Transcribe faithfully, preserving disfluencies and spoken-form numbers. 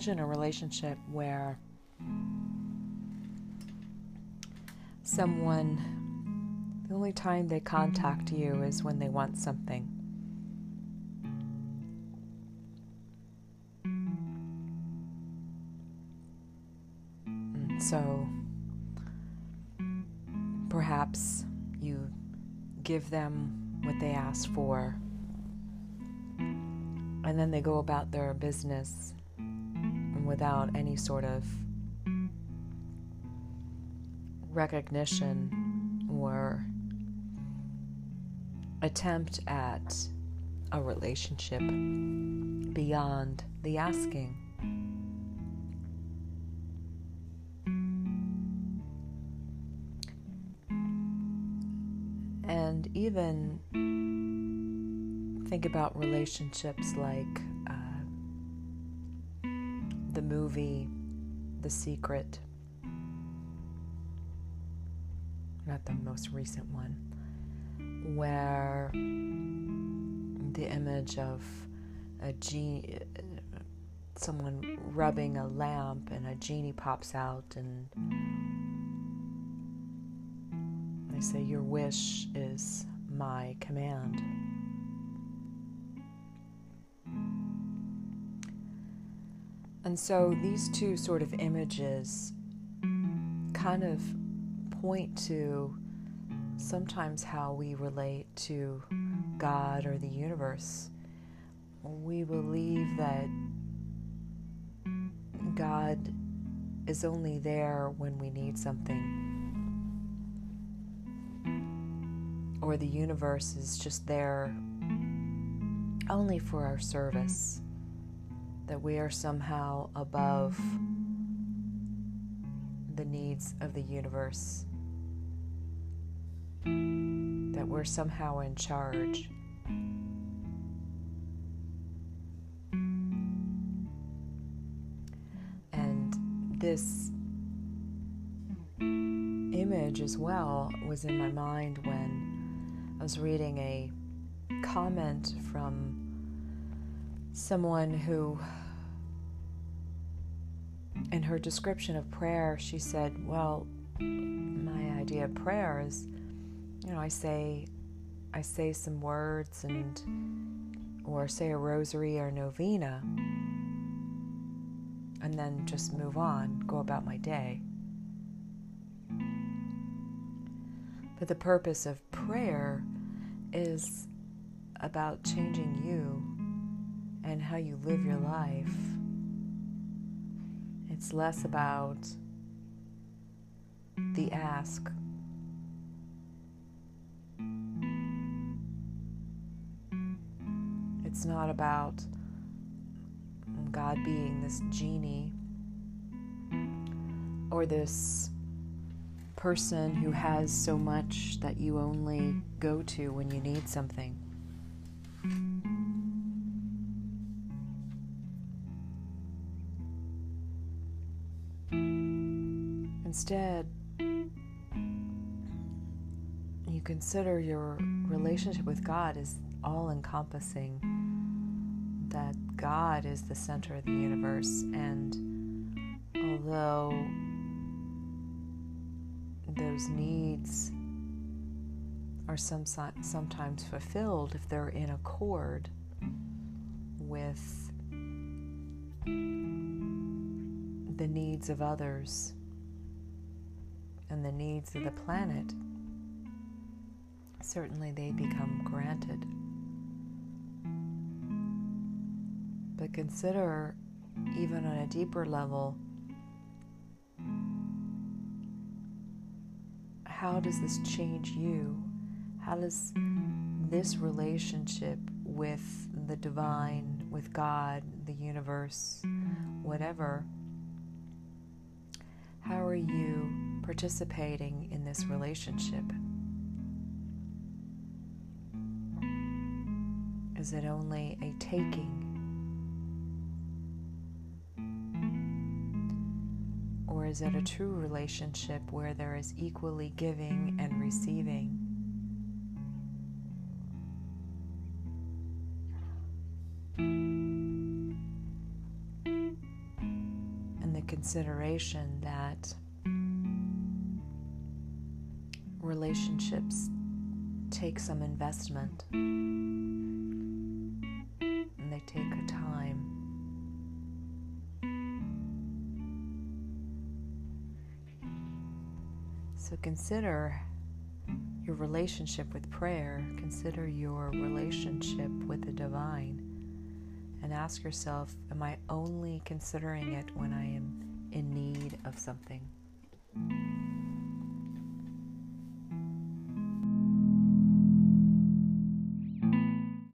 imagine a relationship where someone, the only time they contact you is when they want something. And so perhaps you give them what they ask for, and then they go about their business without any sort of recognition or attempt at a relationship beyond the asking. And even think about relationships like uh, the movie The Secret. Not the most recent one, where the image of a genie, someone rubbing a lamp and a genie pops out and they say, "Your wish is my command." And so these two sort of images kind of point to sometimes how we relate to God or the universe. We believe that God is only there when we need something, or the universe is just there only for our service, that we are somehow above the needs of the universe, that we're somehow in charge. And this image as well was in my mind when I was reading a comment from someone who, in her description of prayer, she said, "Well, my idea of prayer is, you know, I say, I say some words and, or say a rosary or novena, and then just move on, go about my day. But the purpose of prayer is about changing you and how you live your life. It's less about the ask." It's not about God being this genie or this person who has so much that you only go to when you need something. Instead, you consider your relationship with God as all-encompassing, that God is the center of the universe, and although those needs are some, sometimes fulfilled if they're in accord with the needs of others and the needs of the planet, certainly they become granted. But consider, even on a deeper level, how does this change you? How does this relationship with the divine, with God, the universe, whatever, how are you participating in this relationship? Is it only a taking? Or is it a true relationship where there is equally giving and receiving? consideration that relationships take some investment, and they take a time. So consider your relationship with prayer, consider your relationship with the divine, and ask yourself, am I only considering it when I am in need of something?